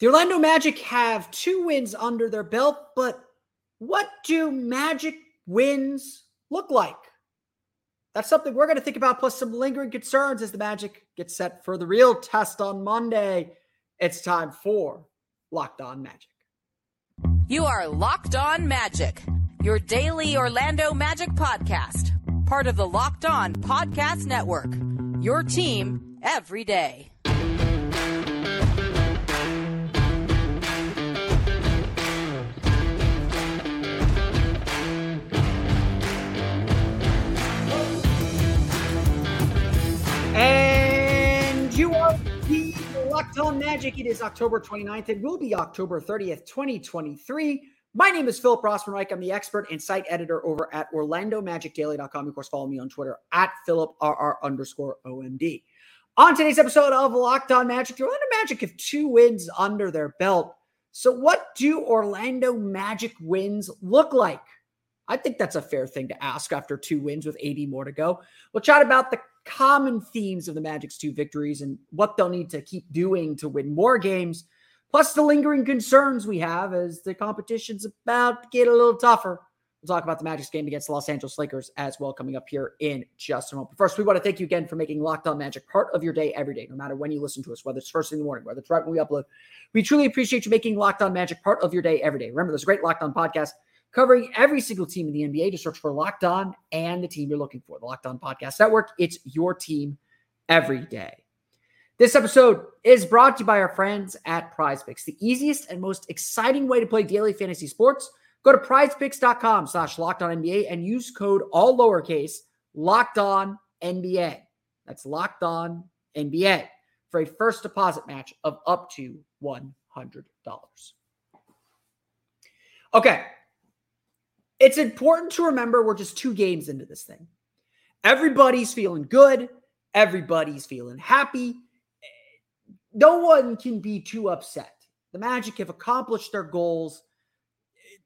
The Orlando Magic have 2 wins under their belt, but what do Magic wins look like? That's something we're going to think about, plus some lingering concerns as the Magic gets set for the real test on Monday. It's time for Locked On Magic. You are Locked On Magic, your daily Orlando Magic podcast, part of the Locked On Podcast Network, your team every day. Locked On Magic, it is October 29th and will be October 30th, 2023. My name is Philip Rossman-Reich. I'm the expert and site editor over at OrlandoMagicDaily.com. Of course, follow me on Twitter at PhilipRR_OMD. On today's episode of Locked On Magic, the Orlando Magic have 2 wins under their belt. So what do Orlando Magic wins look like? I think that's a fair thing to ask after 2 wins with 80 more to go. We'll chat about the common themes of the Magic's 2 victories and what they'll need to keep doing to win more games, plus the lingering concerns we have as the competition's about to get a little tougher. We'll talk about the Magic's game against the Los Angeles Lakers as well coming up here in just a moment. But first, we want to thank you again for making Locked On Magic part of your day every day, no matter when you listen to us, whether it's first thing in the morning, whether it's right when we upload. We truly appreciate you making Locked On Magic part of your day every day. Remember, there's a great Locked On podcast covering every single team in the NBA. Just search for Locked On and the team you're looking for. The Locked On Podcast Network. It's your team every day. This episode is brought to you by our friends at PrizePicks, the easiest and most exciting way to play daily fantasy sports. Go to prizepicks.com/LockedOnNBA and use code all lowercase LockedOnNBA. That's LockedOnNBA for a first deposit match of up to $100. Okay. It's important to remember we're just 2 games into this thing. Everybody's feeling good. Everybody's feeling happy. No one can be too upset. The Magic have accomplished their goals.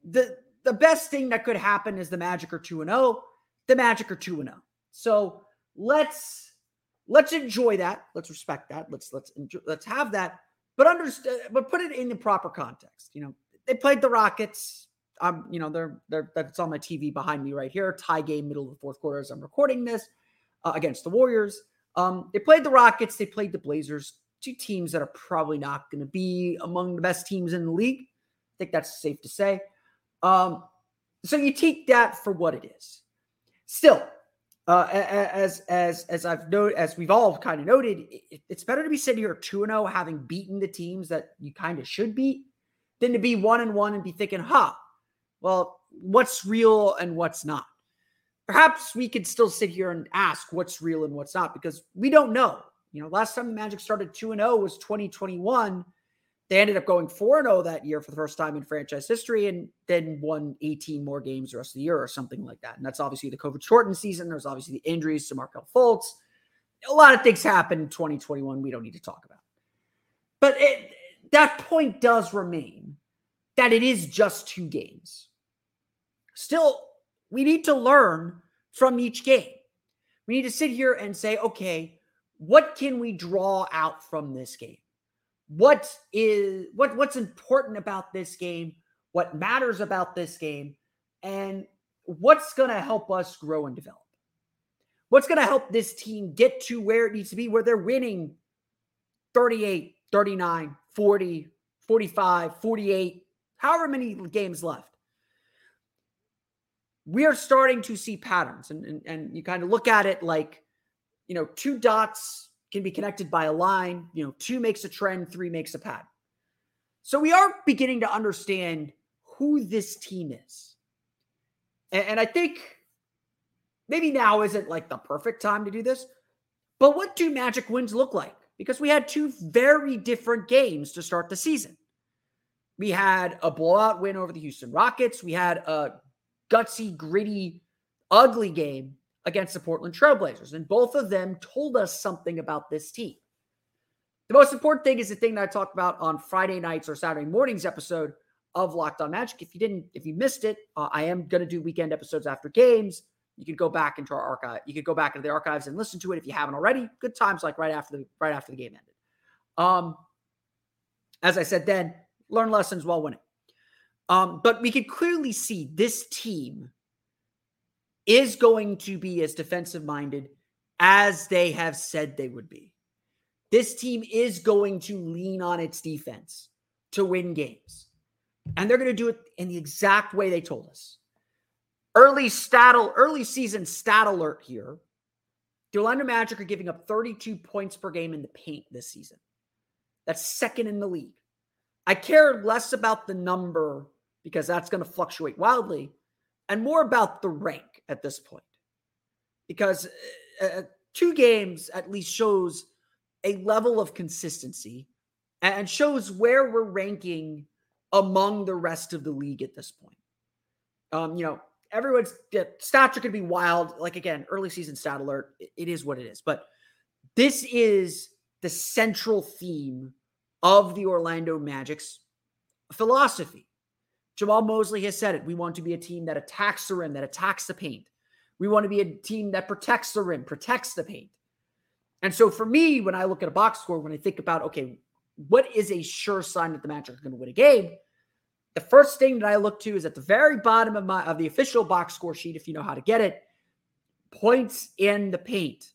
The best thing that could happen is the Magic are 2-0. The Magic are 2-0. So let's enjoy that. Let's respect that. Let's have that. But understand. But put it in the proper context. You know, they played the Rockets. That's on my TV behind me right here. Tie game, middle of the 4th quarter as I'm recording this against the Warriors. They played the Rockets. They played the Blazers, 2 teams that are probably not going to be among the best teams in the league. I think that's safe to say. So you take that for what it is. Still, as we've all kind of noted, it's better to be sitting here 2-0 having beaten the teams that you kind of should beat than to be 1-1 and be thinking, well, what's real and what's not? Perhaps we could still sit here and ask what's real and what's not, because we don't know. You know, last time the Magic started 2-0 was 2021. They ended up going 4-0 that year for the first time in franchise history and then won 18 more games the rest of the year or something like that. And that's obviously the COVID-shortened season. There's obviously the injuries to Markel Fultz. A lot of things happened in 2021 we don't need to talk about. But that point does remain that it is just 2 games. Still, we need to learn from each game. We need to sit here and say, okay, what can we draw out from this game? What's important about this game? What matters about this game? And what's going to help us grow and develop? What's going to help this team get to where it needs to be, where they're winning 38, 39, 40, 45, 48, however many games left? We are starting to see patterns, and you kind of look at it like, you know, 2 dots can be connected by a line. You know, 2 makes a trend, 3 makes a pattern. So we are beginning to understand who this team is. And I think maybe now isn't like the perfect time to do this, but what do Magic wins look like? Because we had 2 very different games to start the season. We had a blowout win over the Houston Rockets. We had a gutsy, gritty, ugly game against the Portland Trailblazers. And both of them told us something about this team. The most important thing is the thing that I talked about on Friday nights or Saturday mornings episode of Locked On Magic. If you missed it, I am going to do weekend episodes after games. You can go back into our archive. You can go back into the archives and listen to it if you haven't already. Good times, like right after the game ended. as I said then, learn lessons while winning. But we could clearly see this team is going to be as defensive-minded as they have said they would be. This team is going to lean on its defense to win games. And they're going to do it in the exact way they told us. Early season stat alert here. The Orlando Magic are giving up 32 points per game in the paint this season. That's second in the league. I care less about the number because that's going to fluctuate wildly, and more about the rank at this point, because 2 games at least shows a level of consistency and shows where we're ranking among the rest of the league at this point. Everyone's stats are going to be wild. Like, again, early season stat alert. It is what it is. But this is the central theme of the Orlando Magic's philosophy. Jamal Mosley has said it. We want to be a team that attacks the rim, that attacks the paint. We want to be a team that protects the rim, protects the paint. And so for me, when I look at a box score, when I think about, okay, what is a sure sign that the Magic are going to win a game? The first thing that I look to is at the very bottom of the official box score sheet, if you know how to get it, points in the paint.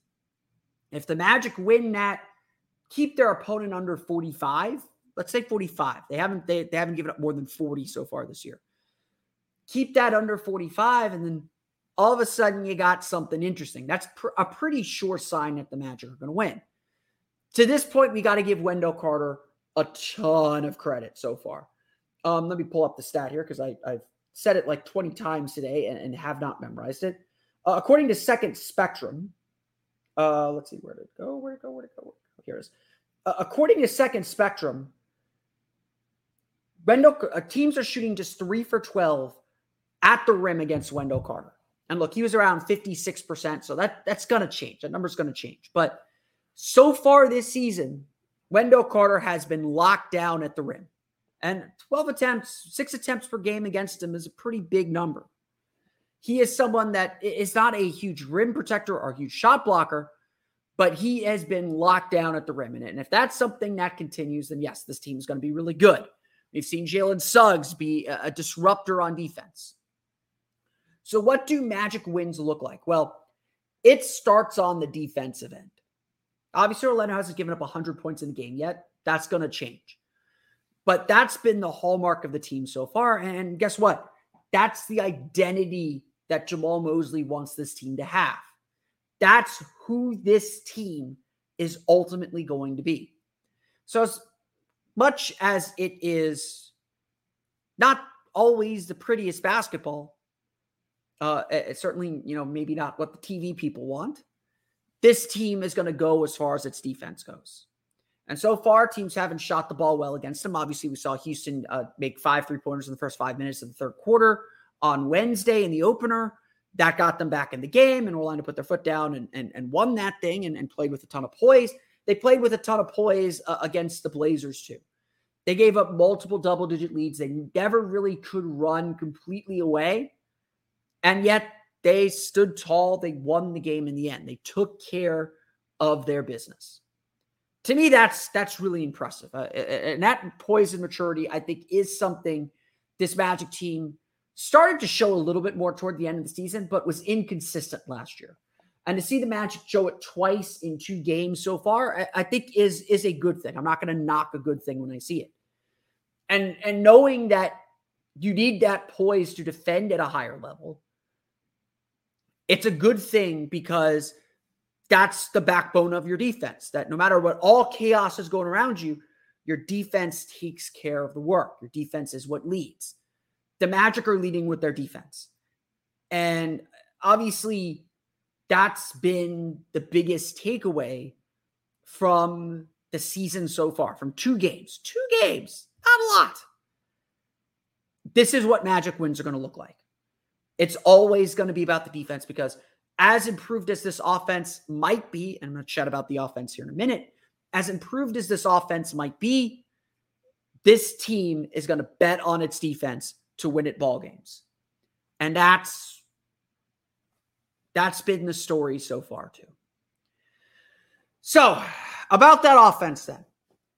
If the Magic win that, keep their opponent under 45. Let's say 45. They haven't given up more than 40 so far this year. Keep that under 45, and then all of a sudden you got something interesting. That's a pretty sure sign that the Magic are going to win. To this point, we got to give Wendell Carter a ton of credit so far. Let me pull up the stat here because I've said it like 20 times today and have not memorized it. According to Second Spectrum, let's see, where'd it go? Here it is. According to Second Spectrum, teams are shooting just 3 for 12 at the rim against Wendell Carter. And look, he was around 56%, so that's going to change. That number's going to change. But so far this season, Wendell Carter has been locked down at the rim. And 12 attempts, 6 attempts per game against him is a pretty big number. He is someone that is not a huge rim protector or huge shot blocker, but he has been locked down at the rim. And if that's something that continues, then yes, this team is going to be really good. We've seen Jalen Suggs be a disruptor on defense. So what do Magic wins look like? Well, it starts on the defensive end. Obviously, Orlando hasn't given up 100 points in the game yet. That's going to change. But that's been the hallmark of the team so far. And guess what? That's the identity that Jamal Mosley wants this team to have. That's who this team is ultimately going to be. So as much as it is not always the prettiest basketball, it's certainly, maybe not what the TV people want, this team is going to go as far as its defense goes. And so far, teams haven't shot the ball well against them. Obviously, we saw Houston make 5 3-pointers in the first 5 minutes of the third quarter on Wednesday in the opener. That got them back in the game, and Orlando put their foot down and won that thing and played with a ton of poise. They played with a ton of poise against the Blazers, too. They gave up multiple double-digit leads. They never really could run completely away, and yet they stood tall. They won the game in the end. They took care of their business. To me, that's really impressive. And that poise and maturity, I think, is something this Magic team started to show a little bit more toward the end of the season, but was inconsistent last year. And to see the Magic show it twice in 2 games so far, I think is a good thing. I'm not going to knock a good thing when I see it. And knowing that you need that poise to defend at a higher level, it's a good thing because that's the backbone of your defense, that no matter what all chaos is going around you, your defense takes care of the work. Your defense is what leads. The Magic are leading with their defense. And obviously, that's been the biggest takeaway from the season so far, from 2 games. 2 games, not a lot. This is what Magic wins are going to look like. It's always going to be about the defense because as improved as this offense might be, and I'm going to chat about the offense here in a minute, as improved as this offense might be, this team is going to bet on its defense to win it ball games. And that's been the story so far, too. So about that offense then,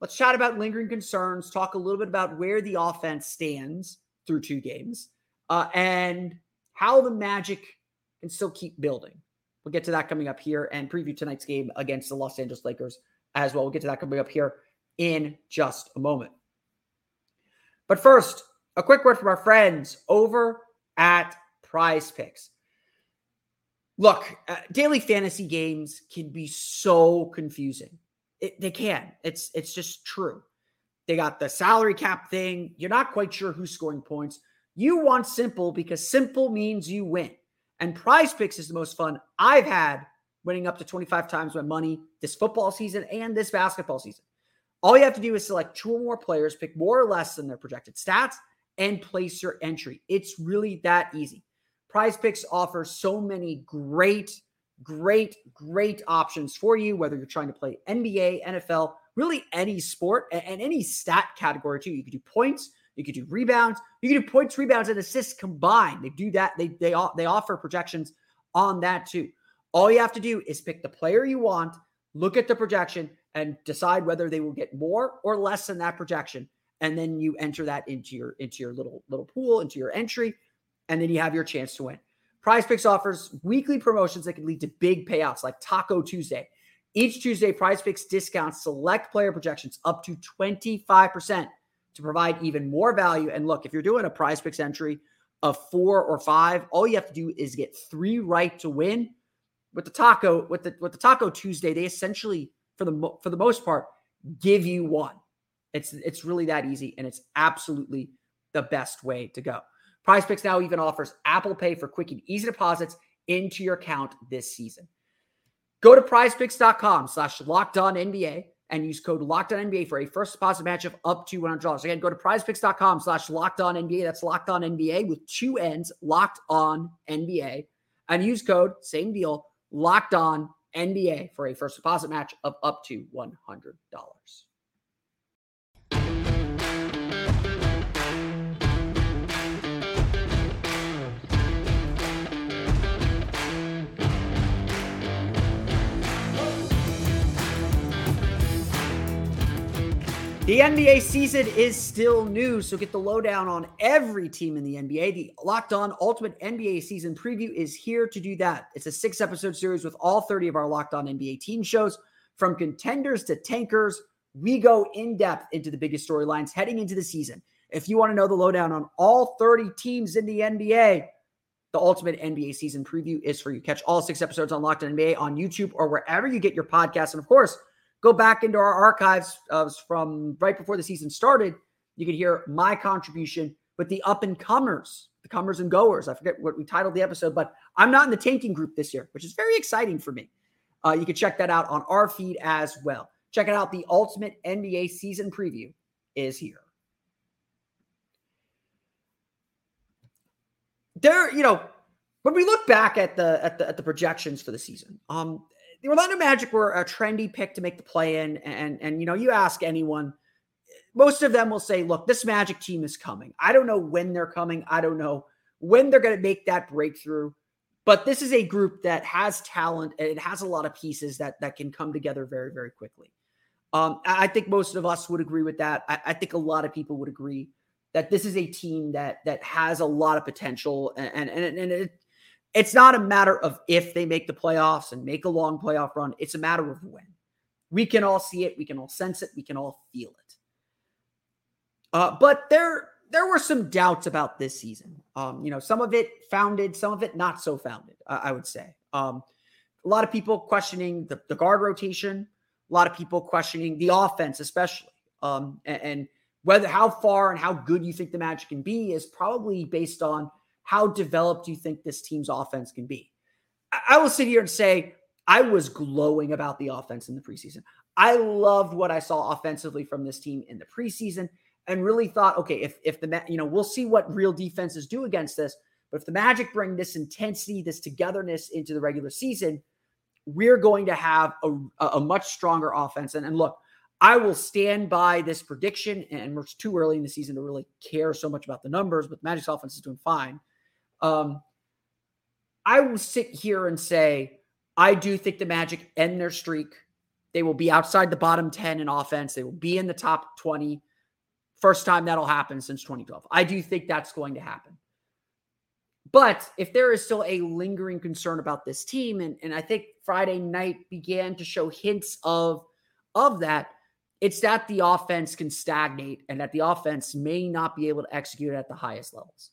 Let's chat about lingering concerns, talk a little bit about where the offense stands through two games, and how the Magic can still keep building. We'll get to that coming up here and preview tonight's game against the Los Angeles Lakers as well. We'll get to that coming up here in just a moment. But first, a quick word from our friends over at PrizePicks. Look, daily fantasy games can be so confusing. They can. It's just true. They got the salary cap thing. You're not quite sure who's scoring points. You want simple because simple means you win. And PrizePicks is the most fun I've had, winning up to 25 times my money this football season and this basketball season. All you have to do is select two or more players, pick more or less than their projected stats, and place your entry. It's really that easy. PrizePicks offers so many great options for you, whether you're trying to play NBA, NFL, really any sport and any stat category too. You could do points, you could do rebounds, you could do points, rebounds, and assists combined. They do that. They offer projections on that too. All you have to do is pick the player you want, look at the projection, and decide whether they will get more or less than that projection. And then you enter that into your little pool, into your entry, and then you have your chance to win. PrizePicks offers weekly promotions that can lead to big payouts, like Taco Tuesday. Each Tuesday, PrizePicks discounts select player projections up to 25% to provide even more value. And look, if you're doing a PrizePicks entry of 4 or 5, all you have to do is get 3 right to win. With the Taco Tuesday, they essentially, for the most part, give you 1. It's really that easy, and it's absolutely the best way to go. PrizePicks now even offers Apple Pay for quick and easy deposits into your account this season. Go to prizepicks.com/LockedOnNBA and use code LockedOnNBA for a first deposit match of up to $100. Again, go to prizepicks.com/LockedOnNBA. That's LockedOnNBA with 2 N's, LockedOnNBA, and use code, same deal, LockedOnNBA for a first deposit match of up to $100. The NBA season is still new, so get the lowdown on every team in the NBA. The Locked On Ultimate NBA Season Preview is here to do that. It's a 6-episode series with all 30 of our Locked On NBA team shows. From contenders to tankers, we go in-depth into the biggest storylines heading into the season. If you want to know the lowdown on all 30 teams in the NBA, the Ultimate NBA Season Preview is for you. Catch all 6 episodes on Locked On NBA on YouTube or wherever you get your podcasts. And of course, go back into our archives from right before the season started. You can hear my contribution with the up-and-comers, the comers and goers. I forget what we titled the episode, but I'm not in the tanking group this year, which is very exciting for me. You can check that out on our feed as well. Check it out. The Ultimate NBA Season Preview is here. There, when we look back at the projections for the season, the Orlando Magic were a trendy pick to make the play-in, and you ask anyone, most of them will say, look, this Magic team is coming. I don't know when they're coming. I don't know when they're going to make that breakthrough, but this is a group that has talent, and it has a lot of pieces that can come together very, very quickly. I think most of us would agree with that. I think a lot of people would agree that this is a team that has a lot of potential, and it's not a matter of if they make the playoffs and make a long playoff run. It's a matter of when. We can all see it. We can all sense it. We can all feel it. But there were some doubts about this season. Some of it founded, some of it not so founded, I would say. A lot of people questioning the guard rotation. A lot of people questioning the offense, especially. And whether how far and how good you think the Magic can be is probably based on how developed do you think this team's offense can be? I will sit here and say I was glowing about the offense in the preseason. I loved what I saw offensively from this team in the preseason and really thought, okay, if the, we'll see what real defenses do against this, but if the Magic bring this intensity, this togetherness into the regular season, we're going to have a much stronger offense. And look, I will stand by this prediction, and it's too early in the season to really care so much about the numbers, but the Magic's offense is doing fine. I will sit here and say, I do think the Magic end their streak They will be outside the bottom 10 in offense. They will be in the top 20. First time that'll happen since 2012. I do think that's going to happen. But if there is still a lingering concern about this team, and I think Friday night began to show hints of that, it's that the offense can stagnate and that the offense may not be able to execute at the highest levels.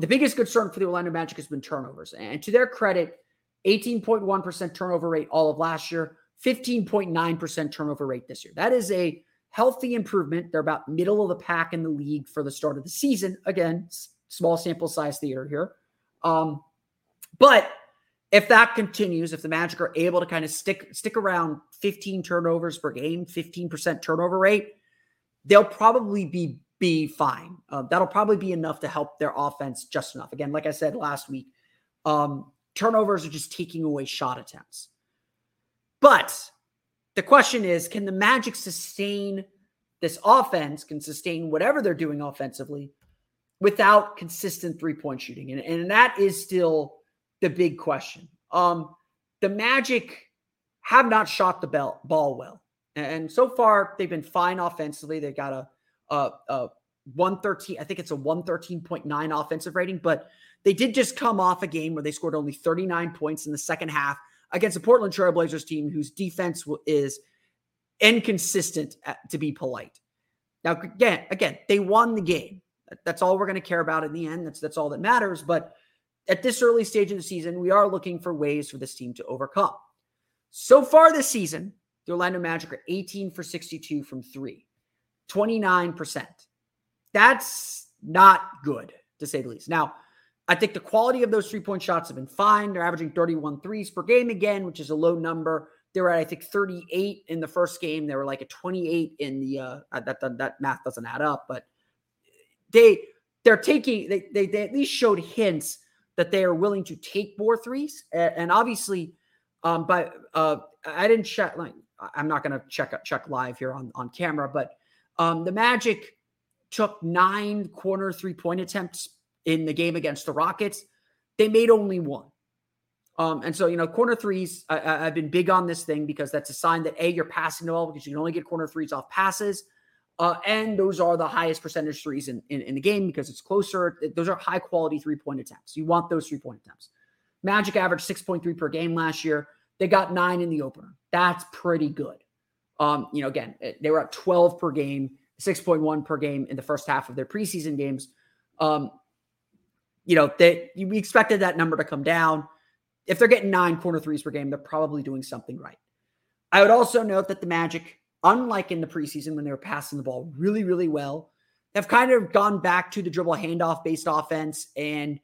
The biggest concern for the Orlando Magic has been turnovers. And to their credit, 18.1% turnover rate all of last year, 15.9% turnover rate this year. That is a healthy improvement. They're about middle of the pack in the league for the start of the season. Again, small sample size theater here. But if that continues, if the Magic are able to kind of stick around 15 turnovers per game, 15% turnover rate, they'll probably be fine. That'll probably be enough to help their offense just enough. Again, like I said last week, turnovers are just taking away shot attempts. But the question is, can the Magic sustain this offense, can sustain whatever they're doing offensively without consistent three-point shooting? And that is still the big question. The Magic have not shot the ball well. And so far, they've been fine offensively. They've got a 113, I think it's a 113.9 offensive rating, but they did just come off a game where they scored only 39 points in the second half against the Portland Trail Blazers team whose defense is inconsistent, to be polite. Now, again, they won the game. That's all we're going to care about in the end. That's all that matters. But at this early stage of the season, we are looking for ways for this team to overcome. So far this season, the Orlando Magic are 18 for 62 from three, 29%. That's not good, to say the least. Now, I think the quality of those three-point shots have been fine. They're averaging 31 threes per game again, which is a low number. They were at, I think, 38 in the first game. They were like a 28 in the that math doesn't add up, but they at least showed hints that they are willing to take more threes. And obviously, I didn't check. Like, I'm not going to check live here on camera, but the Magic took 9 corner three-point attempts in the game against the Rockets. They made only one. And so, corner threes, I've been big on this thing because that's a sign that A, you're passing the ball because you can only get corner threes off passes. And those are the highest percentage threes in the game because it's closer. Those are high quality three-point attempts. You want those three-point attempts. Magic averaged 6.3 per game last year. They got 9 in the opener. That's pretty good. Again, they were at 12 per game, 6.1 per game in the first half of their preseason games. We expected that number to come down. If they're getting 9 corner threes per game, they're probably doing something right. I would also note that the Magic, unlike in the preseason when they were passing the ball really, really well, have kind of gone back to the dribble handoff-based offense and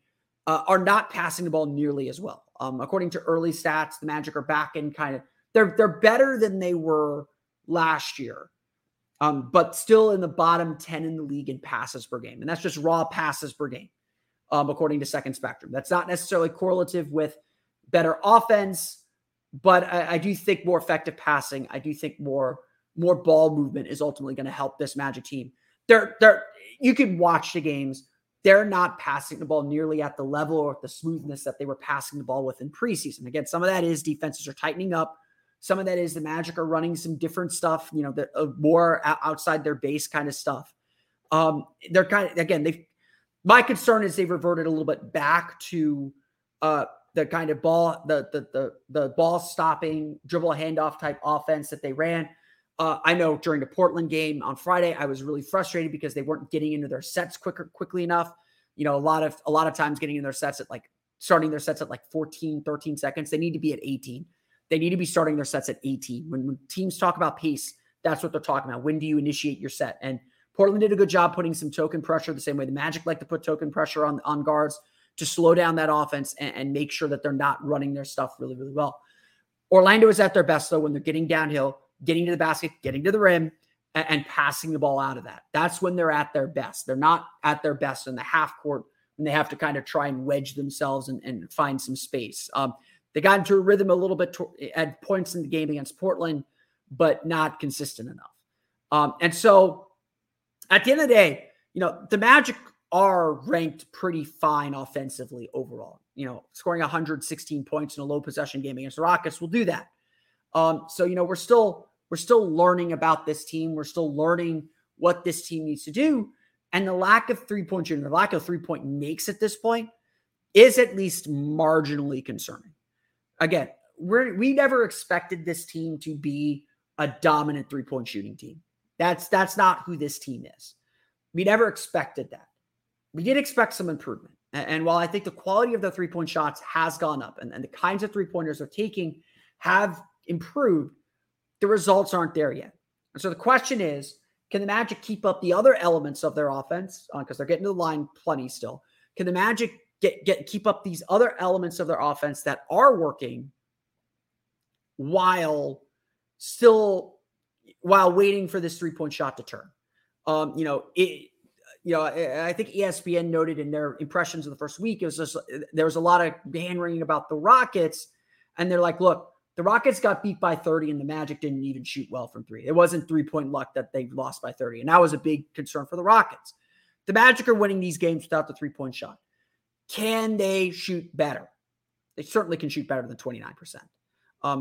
are not passing the ball nearly as well. According to early stats, the Magic are back in kind of – they're better than they were last year, but still in the bottom 10 in the league in passes per game. And that's just raw passes per game. According to Second Spectrum. That's not necessarily correlative with better offense, but I do think more effective passing, I do think more ball movement is ultimately going to help this Magic team. You can watch the games. They're not passing the ball nearly at the level or the smoothness that they were passing the ball with in preseason. Again, some of that is defenses are tightening up. Some of that is the Magic are running some different stuff, more outside their base kind of stuff. My concern is they've reverted a little bit back to the kind of ball, the ball stopping, dribble handoff type offense that they ran. I know during the Portland game on Friday, I was really frustrated because they weren't getting into their sets quickly enough. A lot of times getting in their sets at starting their sets at 14, 13 seconds. They need to be at 18. They need to be starting their sets at 18. When teams talk about pace, that's what they're talking about. When do you initiate your set? And Portland did a good job putting some token pressure the same way the Magic like to put token pressure on guards to slow down that offense and make sure that they're not running their stuff really, really well. Orlando is at their best, though, when they're getting downhill, getting to the basket, getting to the rim, and passing the ball out of that. That's when they're at their best. They're not at their best in the half court when they have to kind of try and wedge themselves and find some space. They got into a rhythm a little bit at points in the game against Portland, but not consistent enough. And so... at the end of the day, the Magic are ranked pretty fine offensively overall. Scoring 116 points in a low possession game against the Rockets will do that. So, you know, we're still learning about this team. We're still learning what this team needs to do. And the lack of three-point shooting, the lack of three-point makes at this point is at least marginally concerning. Again, we never expected this team to be a dominant three-point shooting team. That's not who this team is. We never expected that. We did expect some improvement. And while I think the quality of the three-point shots has gone up and the kinds of three-pointers they're taking have improved, the results aren't there yet. And so the question is, can the Magic keep up the other elements of their offense? Because they're getting to the line plenty still. Can the Magic keep up these other elements of their offense that are working while waiting for this three-point shot to turn? I think ESPN noted in their impressions of the first week, there was a lot of hand-wringing about the Rockets, and they're like, look, the Rockets got beat by 30 and the Magic didn't even shoot well from three. It wasn't three-point luck that they lost by 30, and that was a big concern for the Rockets. The Magic are winning these games without the three-point shot. Can they shoot better? They certainly can shoot better than 29%.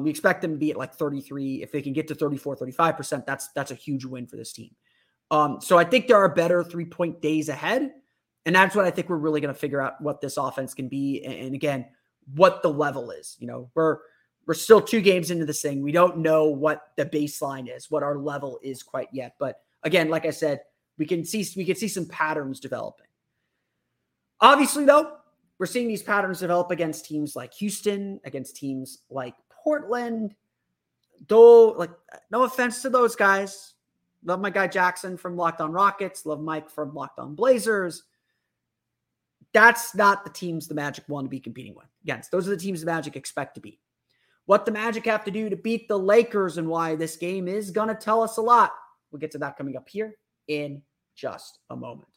We expect them to be at like 33. If they can get to 34, 35%, that's a huge win for this team. So I think there are better three-point days ahead, and that's what I think we're really going to figure out what this offense can be and again, what the level is. You know, we're still two games into this thing. We don't know what the baseline is, what our level is quite yet. But again, like I said, we can see some patterns developing. Obviously, though, we're seeing these patterns develop against teams like Houston, against teams like Portland. Though, like, no offense to those guys. Love my guy Jackson from Locked On Rockets. Love Mike from Locked On Blazers. That's not the teams the Magic want to be competing with. Against those are the teams the Magic expect to beat. What the Magic have to do to beat the Lakers and why this game is going to tell us a lot. We'll get to that coming up here in just a moment.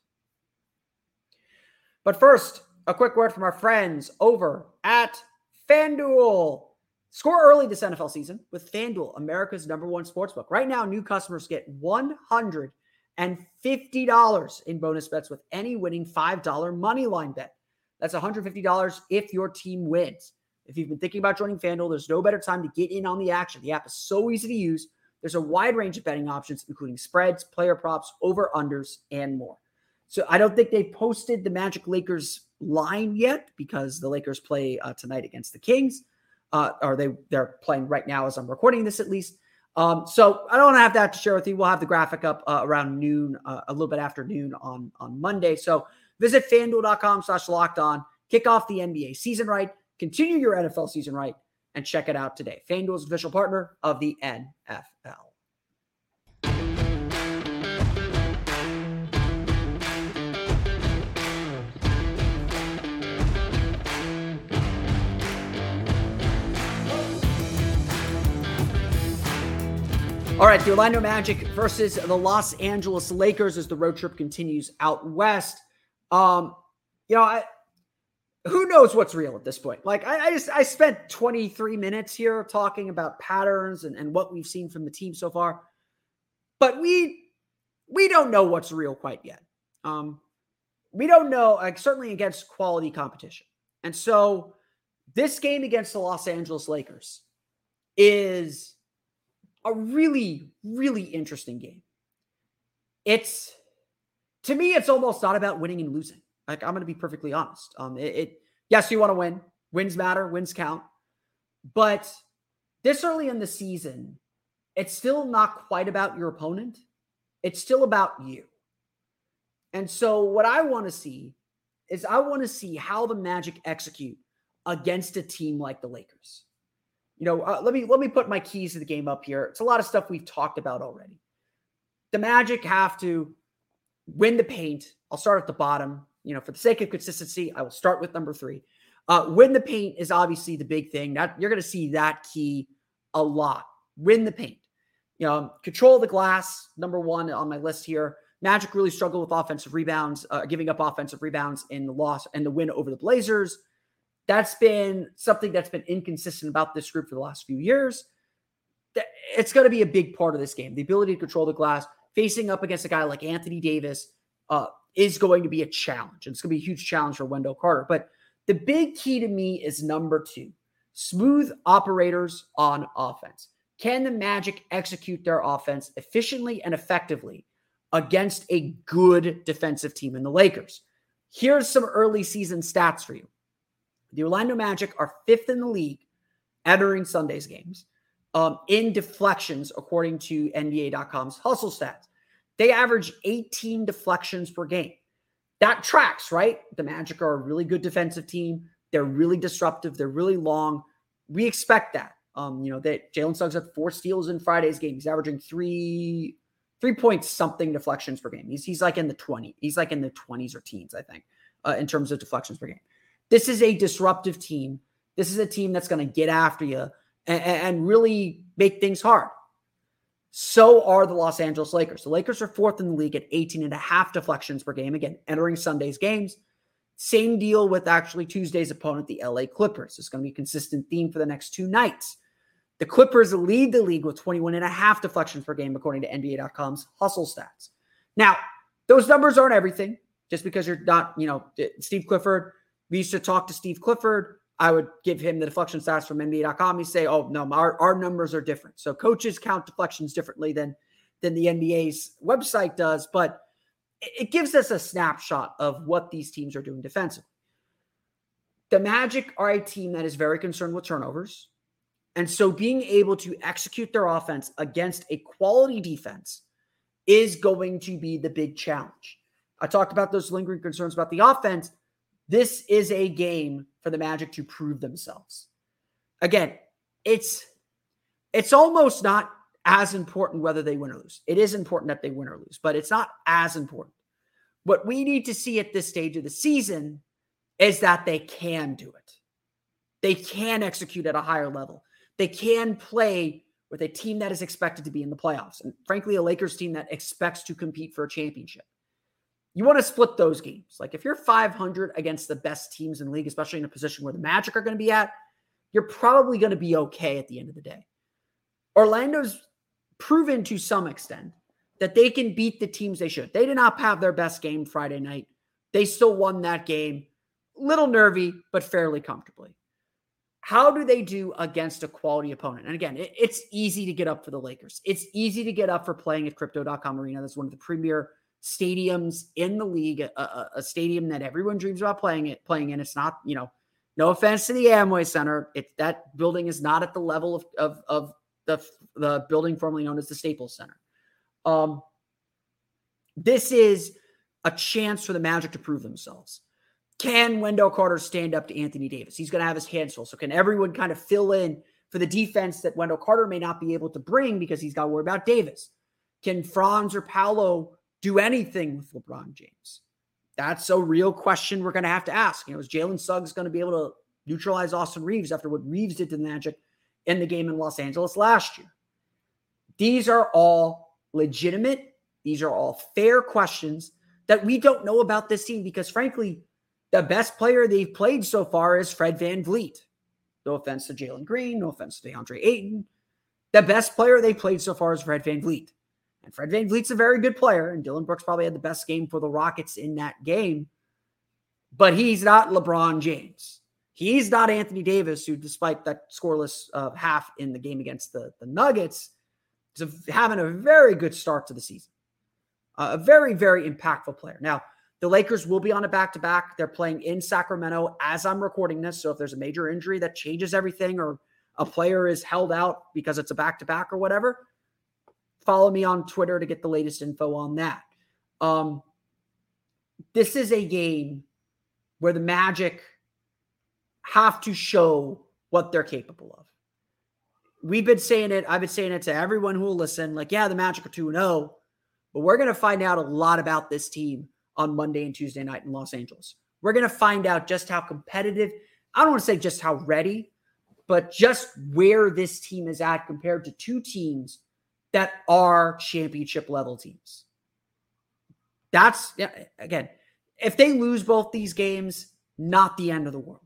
But first, a quick word from our friends over at FanDuel. Score early this NFL season with FanDuel, America's #1 sportsbook. Right now, new customers get $150 in bonus bets with any winning $5 money line bet. That's $150 if your team wins. If you've been thinking about joining FanDuel, there's no better time to get in on the action. The app is so easy to use. There's a wide range of betting options, including spreads, player props, over-unders, and more. So I don't think they posted the Magic Lakers line yet because the Lakers play tonight against the Kings. They're playing right now as I'm recording this, at least. So I don't have that to share with you. We'll have the graphic up around noon, a little bit after noon on Monday. So visit FanDuel.com/LockedOn, kick off the NBA season right, continue your NFL season right, and check it out today. FanDuel is official partner of the NFL. All right, the Orlando Magic versus the Los Angeles Lakers as the road trip continues out west. Who knows what's real at this point? Like, I spent 23 minutes here talking about patterns and what we've seen from the team so far, but we don't know what's real quite yet. We don't know, like, certainly against quality competition. And so this game against the Los Angeles Lakers is a really, really interesting game. To me, it's almost not about winning and losing. Like, I'm going to be perfectly honest. Yes, you want to win. Wins matter. Wins count. But this early in the season, it's still not quite about your opponent. It's still about you. And so what I want to see is how the Magic execute against a team like the Lakers. You know, let me put my keys to the game up here. It's a lot of stuff we've talked about already. The Magic have to win the paint. I'll start at the bottom. You know, for the sake of consistency, I will start with number 3. Win the paint is obviously the big thing. You're going to see that key a lot. Win the paint. You know, control the glass, number 1 on my list here. Magic really struggle with offensive rebounds, giving up offensive rebounds in the loss and the win over the Blazers. That's been something that's been inconsistent about this group for the last few years. It's going to be a big part of this game. The ability to control the glass, facing up against a guy like Anthony Davis is going to be a challenge. And it's going to be a huge challenge for Wendell Carter. But the big key to me is number 2, smooth operators on offense. Can the Magic execute their offense efficiently and effectively against a good defensive team in the Lakers? Here's some early season stats for you. The Orlando Magic are fifth in the league entering Sunday's games in deflections, according to NBA.com's Hustle Stats. They average 18 deflections per game. That tracks, right? The Magic are a really good defensive team. They're really disruptive. They're really long. We expect that. That Jalen Suggs had 4 steals in Friday's game. He's averaging 3 points something deflections per game. He's like in the 20s. He's like in the 20s or teens, I think, in terms of deflections per game. This is a disruptive team. This is a team that's going to get after you and really make things hard. So are the Los Angeles Lakers. The Lakers are fourth in the league at 18.5 deflections per game. Again, entering Sunday's games. Same deal with actually Tuesday's opponent, the LA Clippers. It's going to be a consistent theme for the next 2 nights. The Clippers lead the league with 21.5 deflections per game, according to NBA.com's Hustle Stats. Now, those numbers aren't everything. Just because you're not, Steve Clifford. We used to talk to Steve Clifford. I would give him the deflection stats from NBA.com. He'd say, oh, no, our numbers are different. So coaches count deflections differently than the NBA's website does. But it gives us a snapshot of what these teams are doing defensively. The Magic are a team that is very concerned with turnovers. And so being able to execute their offense against a quality defense is going to be the big challenge. I talked about those lingering concerns about the offense. This is a game for the Magic to prove themselves. Again, it's almost not as important whether they win or lose. It is important that they win or lose, but it's not as important. What we need to see at this stage of the season is that they can do it. They can execute at a higher level. They can play with a team that is expected to be in the playoffs, and frankly, a Lakers team that expects to compete for a championship. You want to split those games. Like if you're 500 against the best teams in the league, especially in a position where the Magic are going to be at, you're probably going to be okay at the end of the day. Orlando's proven to some extent that they can beat the teams they should. They did not have their best game Friday night. They still won that game. Little nervy, but fairly comfortably. How do they do against a quality opponent? And again, it's easy to get up for the Lakers. It's easy to get up for playing at Crypto.com Arena. That's one of the premier stadiums in the league, a stadium that everyone dreams about playing in. It's not, no offense to the Amway Center. That building is not at the level of the building formerly known as the Staples Center. This is a chance for the Magic to prove themselves. Can Wendell Carter stand up to Anthony Davis? He's going to have his hands full. So can everyone kind of fill in for the defense that Wendell Carter may not be able to bring because he's got to worry about Davis? Can Franz or Paolo do anything with LeBron James? That's a real question we're going to have to ask. Is Jalen Suggs going to be able to neutralize Austin Reeves after what Reeves did to the Magic in the game in Los Angeles last year? These are all legitimate. These are all fair questions that we don't know about this team because, frankly, the best player they've played so far is Fred VanVleet. No offense to Jalen Green. No offense to DeAndre Ayton. The best player they played so far is Fred VanVleet. And Fred VanVleet's a very good player, and Dylan Brooks probably had the best game for the Rockets in that game. But he's not LeBron James. He's not Anthony Davis, who, despite that scoreless half in the game against the Nuggets, is having a very good start to the season. A very, very impactful player. Now, the Lakers will be on a back-to-back. They're playing in Sacramento as I'm recording this, so if there's a major injury that changes everything or a player is held out because it's a back-to-back or whatever, follow me on Twitter to get the latest info on that. This is a game where the Magic have to show what they're capable of. We've been saying it. I've been saying it to everyone who will listen. Like, yeah, the Magic are 2-0, but we're going to find out a lot about this team on Monday and Tuesday night in Los Angeles. We're going to find out just how competitive, I don't want to say just how ready, but just where this team is at compared to two teams that are championship level teams. That's, again, if they lose both these games, not the end of the world.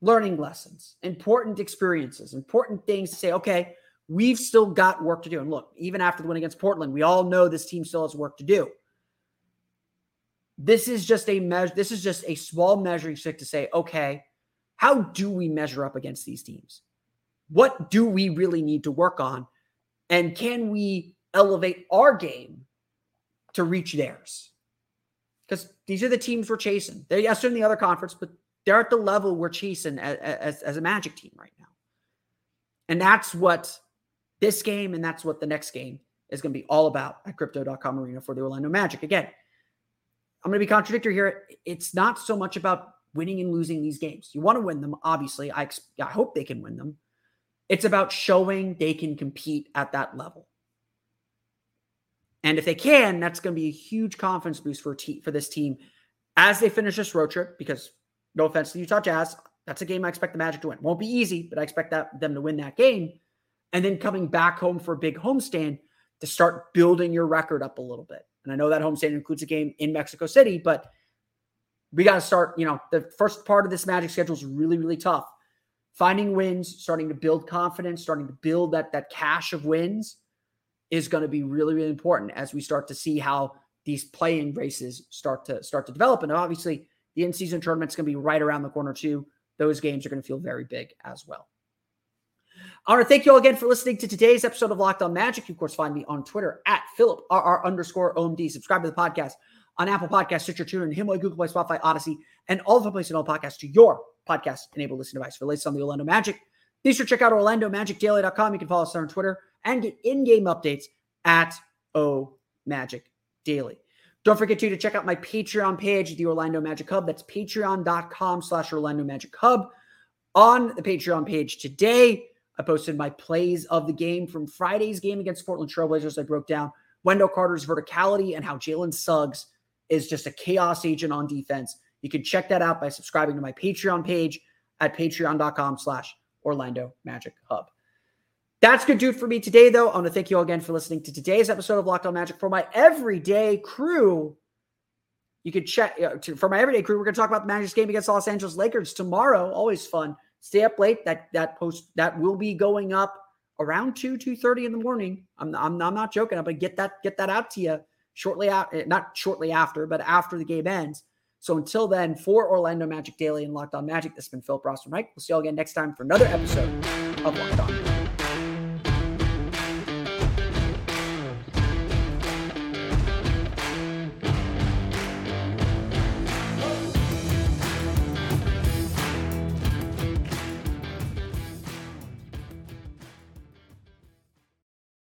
Learning lessons, important experiences, important things to say, okay, we've still got work to do. And look, even after the win against Portland, we all know this team still has work to do. This is just a measure. This is just a small measuring stick to say, okay, how do we measure up against these teams? What do we really need to work on And can we elevate our game to reach theirs? Because these are the teams we're chasing. They're yes, they're in the other conference, but they're at the level we're chasing as a Magic team right now. And that's what this game and that's what the next game is going to be all about at Crypto.com Arena for the Orlando Magic. Again, I'm going to be contradictory here. It's not so much about winning and losing these games. You want to win them, obviously. I hope they can win them. It's about showing they can compete at that level. And if they can, that's going to be a huge confidence boost for this team as they finish this road trip, because no offense to the Utah Jazz, that's a game I expect the Magic to win. Won't be easy, but I expect them to win that game. And then coming back home for a big homestand to start building your record up a little bit. And I know that homestand includes a game in Mexico City, but we got to start, the first part of this Magic schedule is really, really tough. Finding wins, starting to build confidence, starting to build that cache of wins is going to be really, really important as we start to see how these play-in races start to develop. And obviously the in-season tournament's going to be right around the corner too. Those games are going to feel very big as well. I want to thank you all again for listening to today's episode of Locked On Magic. You, of course, find me on Twitter at @PhilipRR_OMD. Subscribe to the podcast on Apple Podcasts, Stitcher, TuneIn, Himalaya, Google Play, Spotify, Odyssey, and all of the places and all podcasts to your podcast-enabled listening device. For the latest on the Orlando Magic, be sure to check out OrlandoMagicDaily.com. You can follow us there on Twitter and get in-game updates at OMagicDaily. Don't forget to check out my Patreon page, the Orlando Magic Hub. That's patreon.com/OrlandoMagicHub. On the Patreon page today, I posted my plays of the game from Friday's game against Portland Trailblazers. I broke down Wendell Carter's verticality and how Jalen Suggs is just a chaos agent on defense. You can check that out by subscribing to my Patreon page at patreon.com/OrlandoMagicHub. That's going to do it for me today, though. I want to thank you all again for listening to today's episode of Locked On Magic. For my everyday crew, we're going to talk about the Magic's game against Los Angeles Lakers tomorrow. Always fun. Stay up late. That post that will be going up around 2:30 in the morning. I'm not joking. I'm going to get that out to you shortly after, not shortly after, but after the game ends. So until then, for Orlando Magic Daily and Locked On Magic, this has been Philip Rossman-Reich. We'll see you all again next time for another episode of Locked On Magic.